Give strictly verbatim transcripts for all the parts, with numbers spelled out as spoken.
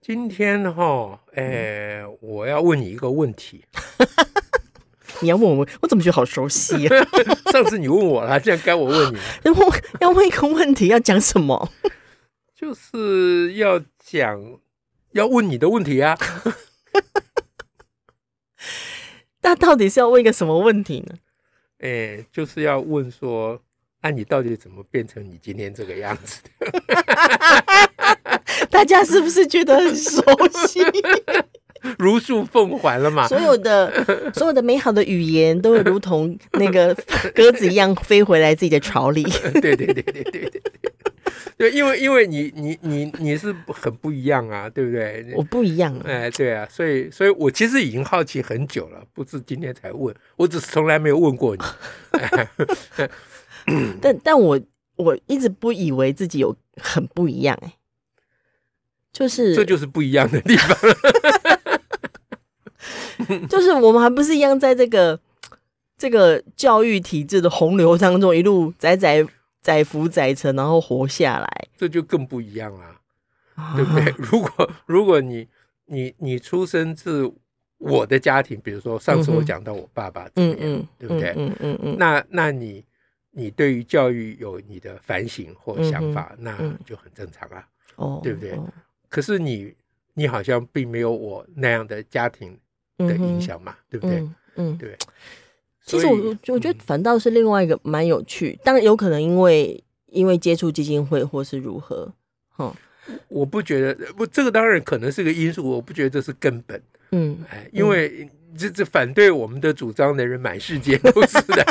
今天哈，哎、嗯，我要问你一个问题。你要问我，我怎么觉得好熟悉啊？上次你问我了，现在该我问你。要问要问一个问题，要讲什么？就是要讲要问你的问题啊。那到底是要问一个什么问题呢？哎，就是要问说。那、啊、你到底怎么变成你今天这个样子的？大家是不是觉得很熟悉？如数奉还了嘛？所有的所有的美好的语言都会如同那个鸽子一样飞回来自己的巢里。对对对对对对。对，因为因为你你你你是很不一样啊，对不对？我不一样、啊，哎，对啊，所以所以我其实已经好奇很久了，不是今天才问，我只是从来没有问过你。但但我我一直不以为自己有很不一样、欸、就是这就是不一样的地方，就是我们还不是一样在这个这个教育体制的洪流当中一路载载载浮载沉，然后活下来，这就更不一样了、啊，对不对？如果如果你你你出生自我的家庭，比如说上次我讲到我爸爸这边，嗯嗯，对不对？嗯嗯 嗯, 嗯那那你。你对于教育有你的反省或想法、嗯、那就很正常啊、嗯、对不对、哦、可是你你好像并没有我那样的家庭的影响嘛、嗯、对不对、嗯嗯、对。其实 我, 我觉得反倒是另外一个蛮有趣，当然有可能因为因为接触基金会或是如何、嗯、我不觉得不这个当然可能是个因素，我不觉得这是根本，嗯，哎，因为、嗯、这, 这反对我们的主张的人满世界都是的。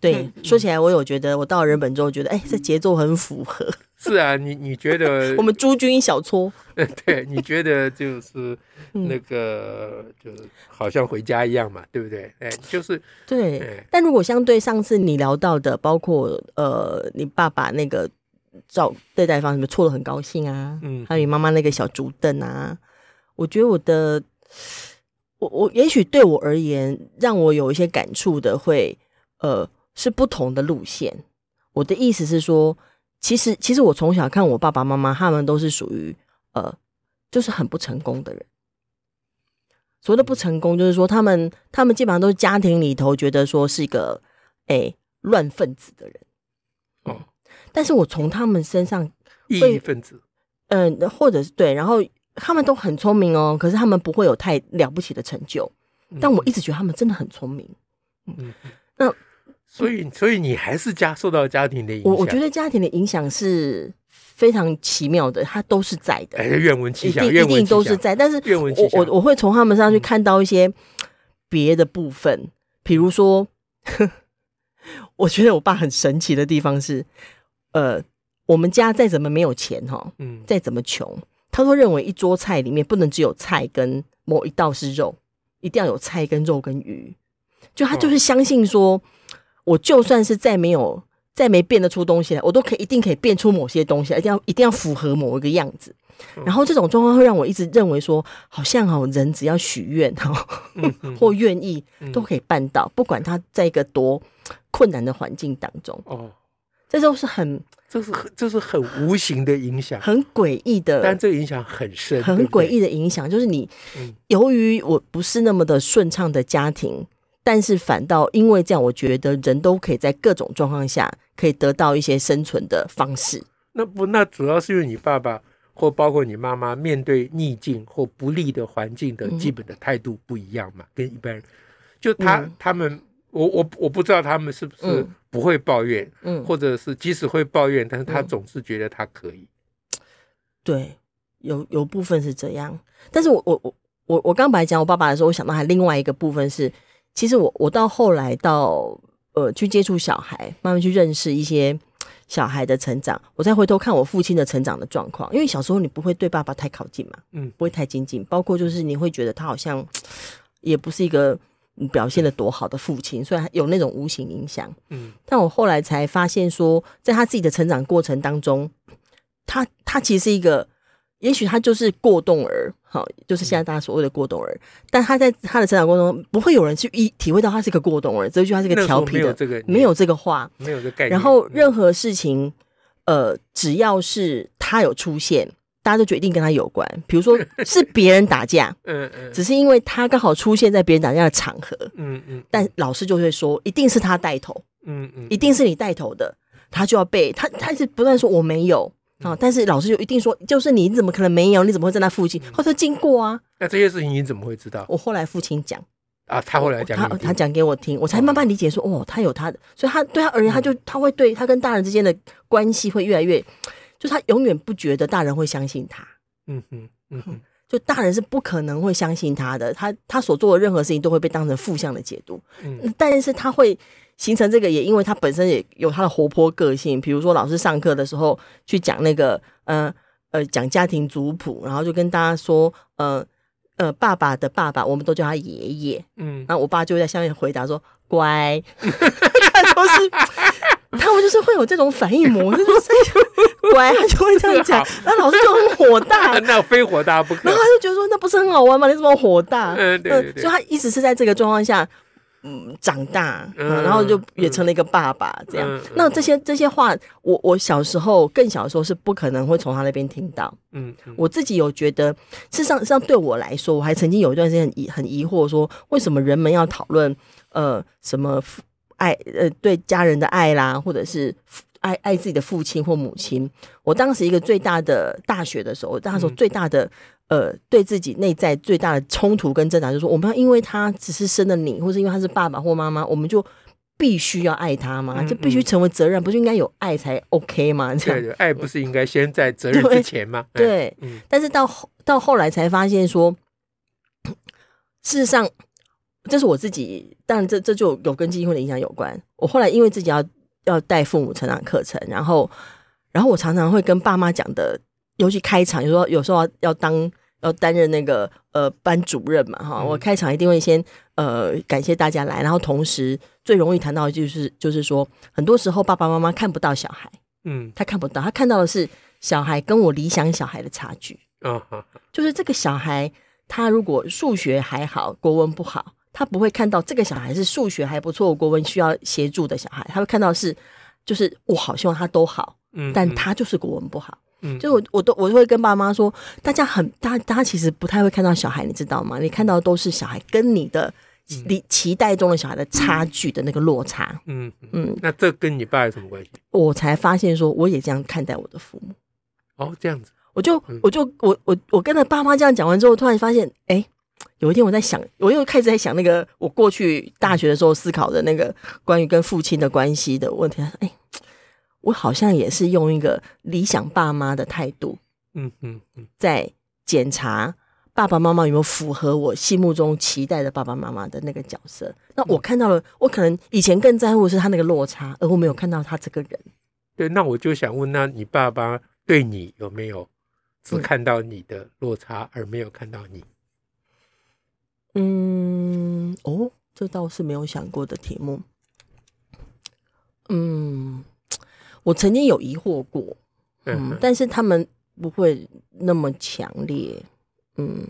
对，说起来我有觉得我到了日本之后觉得哎，这节奏很符合。是啊，你你觉得我们诸君一小撮。对，你觉得就是那个、嗯、就是好像回家一样嘛，对不对？哎，就是对、哎、但如果相对上次你聊到的包括呃你爸爸那个照对待方什么错得很高兴啊、嗯、还有你妈妈那个小竹凳啊，我觉得我的我我也许对我而言让我有一些感触的会呃是不同的路线。我的意思是说，其实其实我从小看我爸爸妈妈，他们都是属于呃，就是很不成功的人。所谓的不成功，就是说他们他们基本上都是家庭里头觉得说是一个哎乱分子的人。哦，但是我从他们身上异议分子，嗯、呃，或者是对，然后他们都很聪明哦，可是他们不会有太了不起的成就。但我一直觉得他们真的很聪明。嗯，嗯那。所以，所以你还是家受到家庭的影响。我我觉得家庭的影响是非常奇妙的，它都是在的。哎，愿闻其详，一定都是在。但是我，我我我会从他们上去看到一些别的部分，嗯、比如说，我觉得我爸很神奇的地方是，呃，我们家再怎么没有钱哈，嗯，再怎么穷，他都认为一桌菜里面不能只有菜跟某一道是肉，一定要有菜跟肉跟鱼。就他就是相信说。嗯，我就算是再没有再没变得出东西来，我都可以一定可以变出某些东西来，一定要一定要符合某一个样子。然后这种状况会让我一直认为说，好像哦，人只要许愿哦、嗯、或愿意、嗯、都可以办到，不管他在一个多困难的环境当中。哦，这都是很这是这是很无形的影响，很诡异的，但这个影响很深，很诡异的影响，就是你、嗯、由于我不是那么的顺畅的家庭。但是反倒因为这样，我觉得人都可以在各种状况下可以得到一些生存的方式。那不，那主要是因为你爸爸或包括你妈妈面对逆境或不利的环境的基本的态度不一样嘛，嗯、跟一般人。就他、嗯、他们，我我我不知道他们是不是不会抱怨，嗯、或者是即使会抱怨，但是他总是觉得他可以。嗯、对，有有部分是这样。但是我我我我我刚才讲我爸爸的时候，我想到还另外一个部分是。其实我我到后来到呃去接触小孩，慢慢去认识一些小孩的成长，我再回头看我父亲的成长的状况，因为小时候你不会对爸爸太靠近嘛，嗯，不会太亲近，包括就是你会觉得他好像也不是一个表现得多好的父亲，虽然有那种无形影响，嗯，但我后来才发现说，在他自己的成长过程当中，他他其实是一个，也许他就是过动儿，好，就是现在大家所谓的过动儿，但他在他的成长过程中，不会有人去体会到他是个过动儿，这句他是个调皮的，没有这个没有这个话，没有这个概念。然后任何事情，呃，只要是他有出现，大家都决定跟他有关，比如说是别人打架，嗯嗯，只是因为他刚好出现在别人打架的场合，嗯嗯，但老师就会说，一定是他带头，嗯嗯，一定是你带头的，他就要被他，他是不断说我没有啊、哦，但是老师就一定说，就是你，你怎么可能没有？你怎么会在那附近？或者经过啊？那这些事情你怎么会知道？我后来父亲讲啊，他后来讲，他他讲给我听，我才慢慢理解说，哦，哦他有他的，所以他对他而言，他就、嗯、他会对他跟大人之间的关系会越来越。就他永远不觉得大人会相信他，嗯哼嗯哼，就大人是不可能会相信他的，他他所做的任何事情都会被当成负向的解读，嗯，但是他会形成这个，也因为他本身也有他的活泼个性，比如说老师上课的时候去讲那个呃呃讲家庭族谱，然后就跟大家说呃呃爸爸的爸爸我们都叫他爷爷，嗯，然后我爸就在下面回答说乖，他都是。他们就是会有这种反应模式，就是乖，他就会这样讲，那老师就很火大，那非火大不可。然后他就觉得说，那不是很好玩吗？你怎么火大？嗯，对对对。所以他一直是在这个状况下，嗯，长大，嗯，然后就也成了一个爸爸这样。那这些这些话，我我小时候更小的时候是不可能会从他那边听到。嗯，我自己有觉得，事实上实际上对我来说，我还曾经有一段时间很疑很疑惑，说为什么人们要讨论呃什么。爱呃，对家人的爱啦，或者是爱爱自己的父亲或母亲。我当时一个最大的大学的时候，那时候最大的呃，对自己内在最大的冲突跟挣扎，就是说我们要因为他只是生了你，或是因为他是爸爸或妈妈，我们就必须要爱他吗？就必须成为责任，不是应该有爱才 OK 吗？这样对，爱不是应该先在责任之前吗？对，对嗯、但是到到后来才发现说，事实上。这是我自己，当然这这就有跟基金会的影响有关。我后来因为自己要要带父母成长课程，然后然后我常常会跟爸妈讲的，尤其开场，有时候有时候要要当要担任那个呃班主任嘛哈，我开场一定会先呃感谢大家来，然后同时最容易谈到的就是就是说，很多时候爸爸妈妈看不到小孩，嗯，他看不到，他看到的是小孩跟我理想小孩的差距，嗯，就是这个小孩他如果数学还好，国文不好。他不会看到这个小孩是数学还不错，国文需要协助的小孩，他会看到是，就是我好希望他都好，嗯，但他就是国文不好，嗯，就是我我都我会跟爸妈说，大家很大家其实不太会看到小孩，你知道吗？你看到都是小孩跟你的你期待中的小孩的差距的那个落差，嗯嗯，那这跟你爸有什么关系？我才发现说，我也这样看待我的父母，哦，这样子，我就我就我我我跟着爸妈这样讲完之后，突然发现，哎、欸。有一天我在想，我又开始在想那个我过去大学的时候思考的那个关于跟父亲的关系的问题。哎，我好像也是用一个理想爸妈的态度，嗯嗯嗯，在检查爸爸妈妈有没有符合我心目中期待的爸爸妈妈的那个角色。那我看到了，我可能以前更在乎的是他那个落差，而我没有看到他这个人。对，那我就想问，那你爸爸对你有没有只看到你的落差，而没有看到你？嗯，哦，这倒是没有想过的题目。嗯，我曾经有疑惑过，嗯，嗯但是他们不会那么强烈，嗯，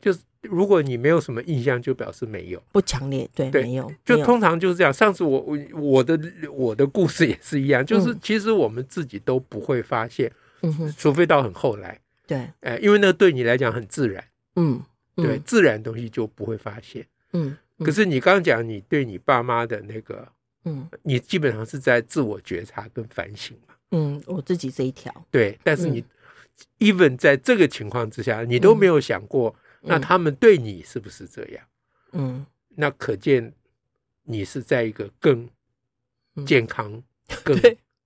就是如果你没有什么印象，就表示没有，不强烈，对，对没有，就通常就是这样。上次我我的我的故事也是一样，就是其实我们自己都不会发现，嗯哼，除非到很后来，对，呃，因为那对你来讲很自然，嗯。对，自然东西就不会发现。嗯，嗯可是你刚刚讲，你对你爸妈的那个，嗯，你基本上是在自我觉察跟反省嘛。嗯，我自己这一条。对，但是你、嗯、even 在这个情况之下，你都没有想过、嗯，那他们对你是不是这样？嗯，那可见你是在一个更健康、嗯、更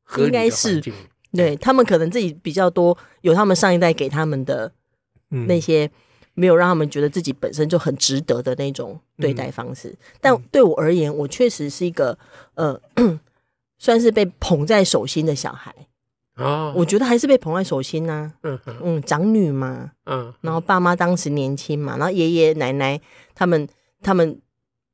合理的环境。对他们可能自己比较多，有他们上一代给他们的那些。嗯没有让他们觉得自己本身就很值得的那种对待方式，嗯、但对我而言，我确实是一个呃算是被捧在手心的小孩啊，我觉得还是被捧在手心啊。嗯嗯，长女嘛，嗯，然后爸妈当时年轻嘛，然后爷爷奶奶他们他们，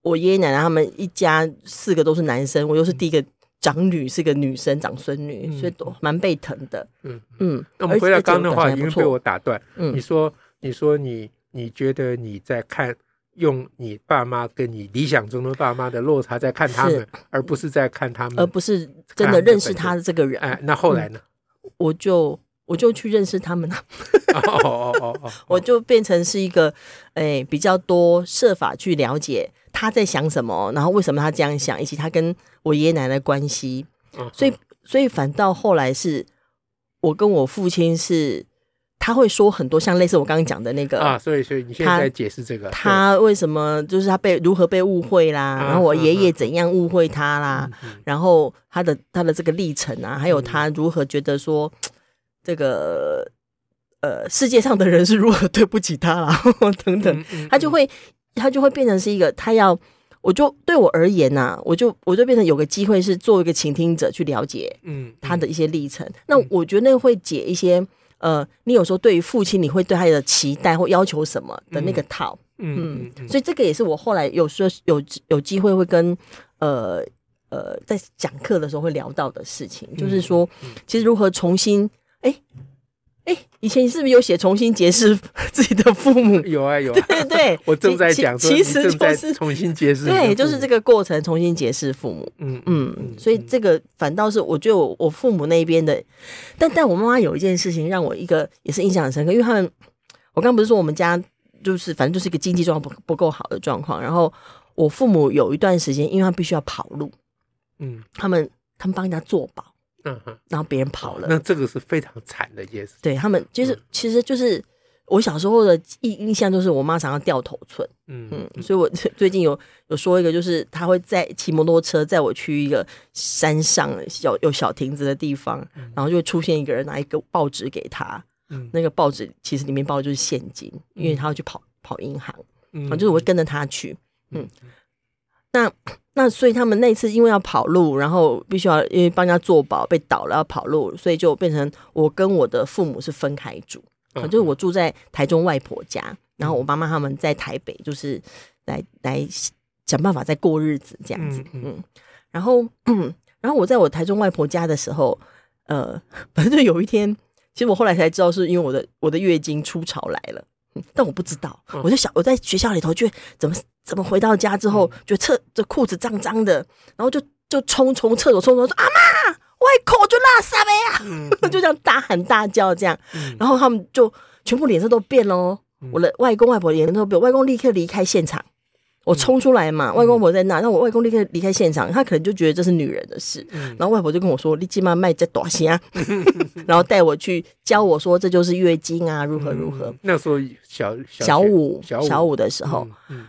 我爷爷奶奶他们一家四个都是男生，我又是第一个长女，是个女生，长孙女，所以都蛮被疼的。嗯嗯，那我们回到刚刚的话已经被我打断。嗯，你说你说你你觉得你在看。用你爸妈跟你理想中的爸妈的落差在看他们，而不是在看他们，而不是真的认识他的这个人。哎，那后来呢？嗯、我就我就去认识他们了。哦哦哦哦！我就变成是一个，哎，比较多设法去了解他在想什么，然后为什么他这样想，以及他跟我爷爷奶奶的关系。嗯、所以所以反倒后来是我跟我父亲是。他会说很多像类似我刚刚讲的那个啊，所以所以你现在在解释这个，他为什么就是他被如何被误会啦，然后我爷爷怎样误会他啦，然后他的他的这个历程啊，还有他如何觉得说这个呃世界上的人是如何对不起他啦等等，他就会他就会变成是一个他要。我就对我而言呐、啊，我就我就变成有个机会是做一个倾听者去了解，嗯，他的一些历程。嗯嗯、那我觉得那会解一些，呃，你有时候对于父亲，你会对他的期待或要求什么的那个套，嗯，嗯嗯所以这个也是我后来有时候有有机会会跟呃呃在讲课的时候会聊到的事情，嗯、就是说，其实如何重新哎。欸哎、欸，以前你是不是有写重新结识自己的父母？有啊有啊，对对对，我正在讲说，其实就是重新结识，对，就是这个过程，重新结识父母。嗯嗯，嗯所以这个反倒是我觉得我我父母那边的，但但我妈妈有一件事情让我一个也是印象很深刻，因为他们，我刚不是说我们家就是反正就是一个经济状况不不够好的状况，然后我父母有一段时间，因为他必须要跑路，嗯，他们他们帮人家做保。嗯哼，然后别人跑了、哦，那这个是非常惨的一件事。对他们，就是、嗯、其实就是我小时候的印象，就是我妈常常掉头寸。嗯嗯，所以我最近有有说一个，就是她会在骑摩托车载我去一个山上小有小亭子的地方，嗯、然后就会出现一个人拿一个报纸给她，嗯、那个报纸其实里面包的就是现金，嗯、因为她要去跑跑银行，嗯、然后就是我会跟着她去，嗯。嗯那那所以他们那次因为要跑路，然后必须要因为帮人家做保被倒了要跑路，所以就变成我跟我的父母是分开住，嗯、就是我住在台中外婆家，然后我妈妈他们在台北，就是来来想办法再过日子这样子，嗯，嗯然后然后我在我台中外婆家的时候，呃，反正有一天，其实我后来才知道是因为我的我的月经初潮来了。但我不知道，我就想我在学校里头就怎么怎么回到家之后，就厕这裤子脏脏的，然后就就冲从厕所冲出来说：“阿妈，我口就拉撒呗呀！”就这样大喊大叫这样，然后他们就全部脸色都变喽。我的外公外婆脸色都变，外公立刻离开现场。我冲出来嘛，外公外婆在那，那我外公立刻离开现场，他可能就觉得这是女人的事。然后外婆就跟我说：“你今晚卖这大虾。”然后带我去教我说这就是月经啊，如何如何。嗯、那时候小小五小五的时候，嗯嗯、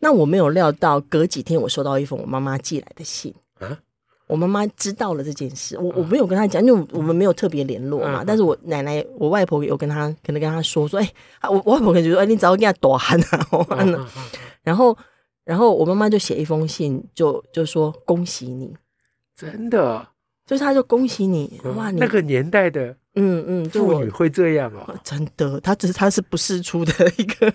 那我没有料到，隔几天我收到一封我妈妈寄来的信。啊、我妈妈知道了这件事，我我没有跟她讲，因为我们没有特别联络嘛。嗯、但是我奶奶我外婆有跟她可能跟她说说，哎、欸，我外婆可能就说，哎、欸，你早跟她躲寒啊，我寒了。嗯嗯嗯然后，然后我妈妈就写一封信，就就说恭喜你，真的，就是她就恭喜你，嗯、哇，你那个年代的，嗯嗯，妇女会这样哦，嗯、真的，她只是她是不世出的一个，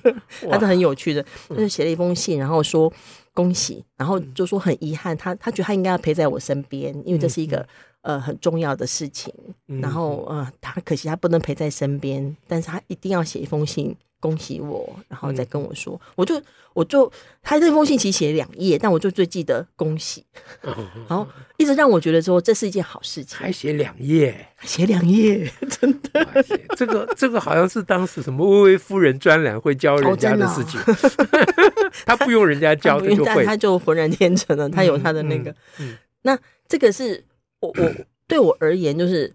她是很有趣的，就是写了一封信，然后说恭喜，然后就说很遗憾，她她觉得她应该要陪在我身边，因为这是一个、嗯、呃很重要的事情，嗯、然后呃，她可惜她不能陪在身边，但是她一定要写一封信。恭喜我，然后再跟我说，嗯、我就我就他这封信其实写两页，但我就最记得恭喜，哦、然后一直让我觉得说这是一件好事情。还写两页，写两页，真的，这个这个好像是当时什么薇薇夫人专栏会教人家的事情，哦、他不用人家教他就会，他就浑然天成了，他有他的那个。嗯嗯、那这个是我我对我而言就是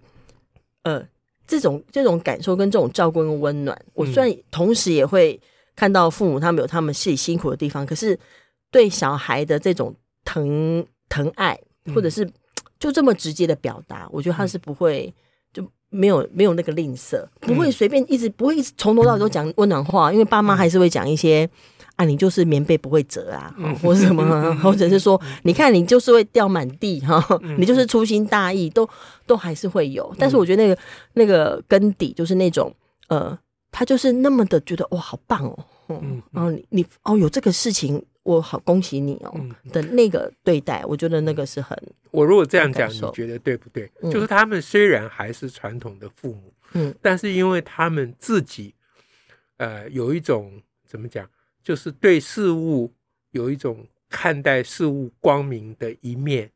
呃。这种这种感受跟这种照顾跟温暖，我虽然同时也会看到父母他们有他们自己辛苦的地方，可是对小孩的这种疼疼爱，或者是就这么直接的表达，我觉得他是不会就没有没有那个吝啬，不会随便一直不会一直从头到尾都讲温暖话，因为爸妈还是会讲一些啊，你就是棉被不会折啊，嗯、或者什么，或者是说，你看你就是会掉满地哈，嗯、你就是粗心大意，都都还是会有。但是我觉得那个、嗯、那个根底就是那种呃，他就是那么的觉得哇，好棒哦，嗯，嗯然后你你哦有这个事情，我好恭喜你哦、嗯、的那个对待，我觉得那个是很。我如果这样讲，你觉得对不对？嗯、就是他们虽然还是传统的父母，嗯，但是因为他们自己呃有一种怎么讲？就是对事物有一种看待事物光明的一面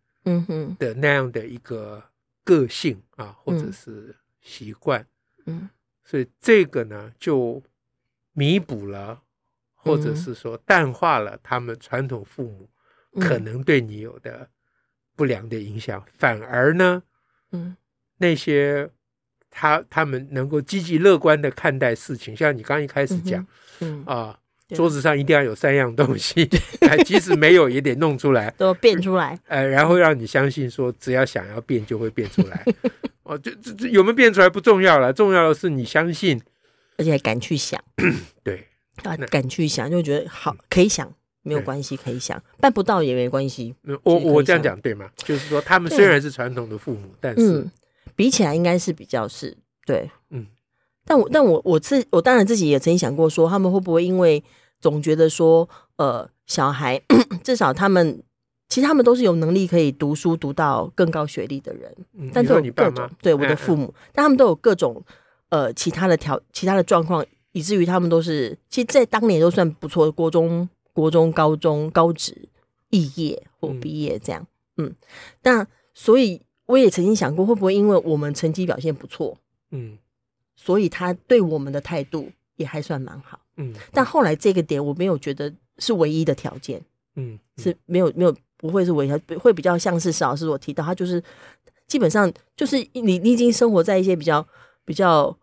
的那样的一个个性啊，或者是习惯，嗯，所以这个呢就弥补了，或者是说淡化了他们传统父母可能对你有的不良的影响，反而呢，嗯，那些他他们能够积极乐观的看待事情，像你刚一开始讲，嗯啊。桌子上一定要有三样东西即使没有也得弄出来都变出来、呃、然后让你相信说只要想要变就会变出来、哦、这这有没有变出来不重要了，重要的是你相信而且还敢去想对、啊、敢去想就觉得好可以想没有关系可以想办不到也没关系、嗯、我, 我这样讲对吗？就是说他们虽然是传统的父母但是、嗯、比起来应该是比较是对嗯。但我但我我自我当然自己也曾经想过说他们会不会因为总觉得说呃小孩至少他们其实他们都是有能力可以读书读到更高学历的人、嗯、但都有各种对我的父母、嗯、但他们都有各种呃其他的条其他的状况以至于他们都是其实在当年都算不错国中国中高中高职肄业或毕业这样 嗯, 嗯那所以我也曾经想过会不会因为我们成绩表现不错嗯所以他对我们的态度也还算蛮好，嗯，但后来这个点我没有觉得是唯一的条件，嗯，嗯是没有没有不会是唯一，会比较像是邵老师所提到，他就是基本上就是你你已经生活在一些比较比较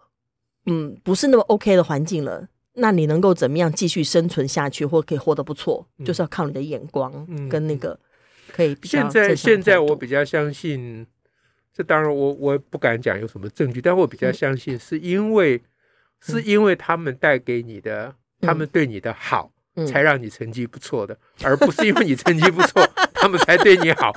嗯不是那么 OK 的环境了，那你能够怎么样继续生存下去或可以活得不错，嗯、就是要靠你的眼光跟那个可以比较正常的态度。现在现在我比较相信。这当然我我不敢讲有什么证据，但我比较相信是因为、嗯、是因为他们带给你的、嗯、他们对你的好、嗯、才让你成绩不错的，而不是因为你成绩不错他们才对你好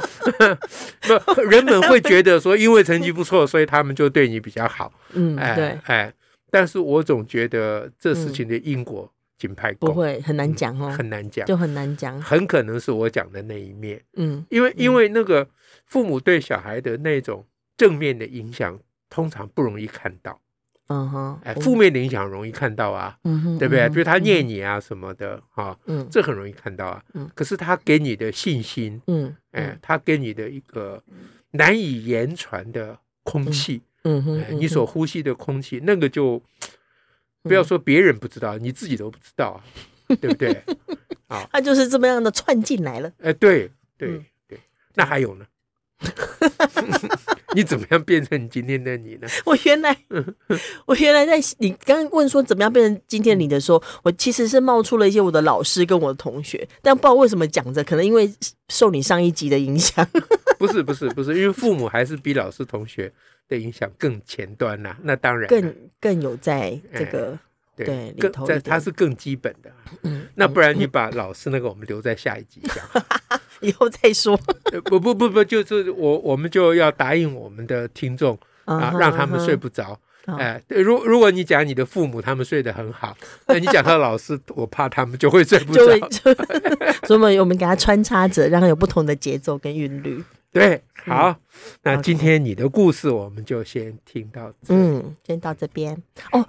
不，人们会觉得说因为成绩不错所以他们就对你比较好嗯、哎、对哎，但是我总觉得这事情的因果紧拍够不会很难讲哦、嗯、很难讲就很难讲，很可能是我讲的那一面嗯，因为因为那个父母对小孩的那种正面的影响通常不容易看到，嗯哼，哎，负面的影响容易看到啊，嗯对不对？比如他念你啊什么的啊，嗯，这很容易看到啊，嗯，可是他给你的信心，嗯，哎，他给你的一个难以言传的空气，嗯哼，你所呼吸的空气，那个就不要说别人不知道，你自己都不知道，对不对？啊，他就是这么样的窜进来了，哎，对对对，那还有呢？你怎么样变成今天的你呢？我原来我原来在你刚刚问说怎么样变成今天你的时候，我其实是冒出了一些我的老师跟我的同学，但不知道为什么讲着，可能因为受你上一集的影响不是不是不是，因为父母还是比老师同学的影响更前端啦、啊、那当然更更有在这个、嗯对， 对里头更它是更基本的、嗯、那不然你把老师那个我们留在下一集讲、嗯、以后再说不不不不，就是我我们就要答应我们的听众、嗯、啊，让他们睡不着、嗯呃、如, 果如果你讲你的父母他们睡得很好、嗯、那你讲到老师我怕他们就会睡不着所以我们给他穿插着让他有不同的节奏跟韵律对好、嗯、那今天你的故事我们就先听到这嗯，先到这边哦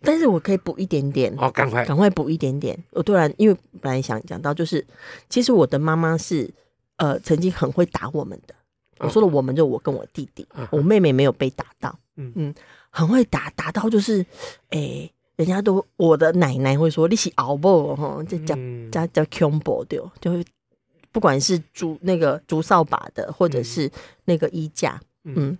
但是我可以补一点点哦，赶快赶快补一点点。我突然因为本来想讲到，就是其实我的妈妈是呃曾经很会打我们的。我说的我们就我跟我弟弟，哦、我妹妹没有被打到，嗯嗯，很会打，打到就是哎，人家都我的奶奶会说你是熬不哈，这叫叫叫 combo 对，就会不管是竹那个竹扫把的，或者是那个衣架，嗯。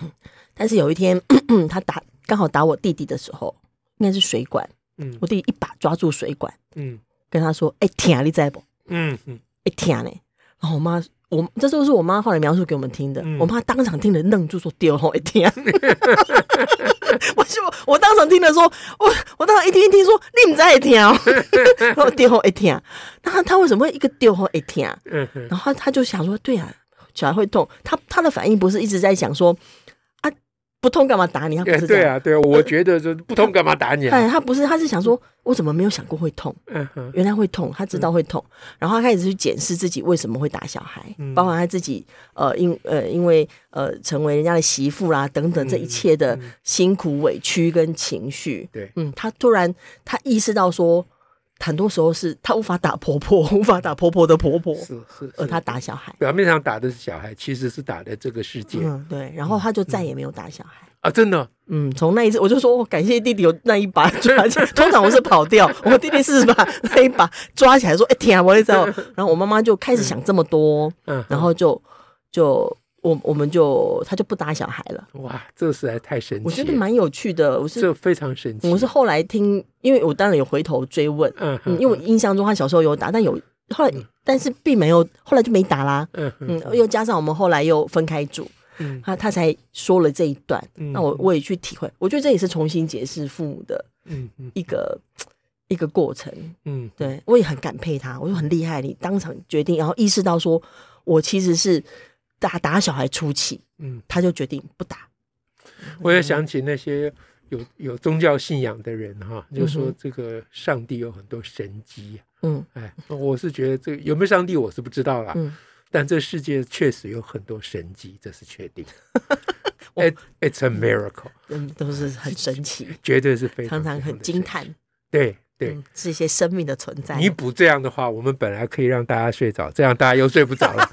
嗯但是有一天，咳咳他打。刚好打我弟弟的时候应该是水管、嗯、我弟弟一把抓住水管、嗯、跟他说哎、欸、痛你知道不嗯嗯哎、欸、痛呢然后我妈我这都是我妈后来描述给我们听的，嗯、我妈当场听了愣住说丢了一天，我就我当场听了说，我我当场一听一听说你不知道会听哦，我丢了一天，那他为什么会一个丢了一天？然后他就想说，对啊，小孩会痛，他他的反应不是一直在想说。不痛干嘛打你？他不是这样、欸、对啊，对啊，我觉得就不痛干嘛打你、啊？哎、嗯，他不是，他是想说，我怎么没有想过会痛？嗯、原来会痛，他知道会痛，嗯、然后他开始去检视自己为什么会打小孩，嗯、包括他自己呃，因呃，因为呃，成为人家的媳妇啦、啊、等等，这一切的辛苦、委屈跟情绪。对、嗯，嗯，嗯他突然他意识到说，很多时候是他无法打婆婆，无法打婆婆的婆婆，是是，是而他打小孩，表面上打的是小孩，其实是打的这个世界。嗯，对。然后他就再也没有打小孩、嗯、啊，真的。嗯，从那一次我就说，我、哦、感谢弟弟有那一把抓起来。通常我是跑掉，我弟弟是把那一把抓起来说：“哎、欸，天啊，我也知道。”然后我妈妈就开始想这么多，嗯、然后就就。我我们就他就不打小孩了。哇，这实在太神奇了，我觉得蛮有趣的。我是这非常神奇。我是后来听，因为我当然有回头追问，嗯，嗯因为我印象中他小时候有打，但有后来，嗯、但是并没有，后来就没打啦。嗯嗯，又加上我们后来又分开住，嗯，他他才说了这一段。嗯、那我我也去体会，我觉得这也是重新解释父母的一个。嗯嗯一个过程，嗯，对我也很感佩他，我就很厉害，你当场决定，然后意识到说我其实是。打打小孩初期，嗯，他就决定不打。我也想起那些有有宗教信仰的人哈，就说这个上帝有很多神迹，嗯，哎，我是觉得这有没有上帝我是不知道啦，嗯，但这世界确实有很多神迹，这是确定。It's a miracle， 嗯，都是很神奇，绝对是非常常常很惊叹，对。对、嗯，是一些生命的存在。你补这样的话，我们本来可以让大家睡着，这样大家又睡不着了。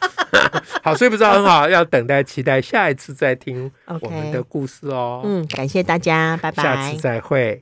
好，睡不着很好，要等待期待下一次再听我们的故事哦。Okay, 嗯，感谢大家，拜拜，下次再会。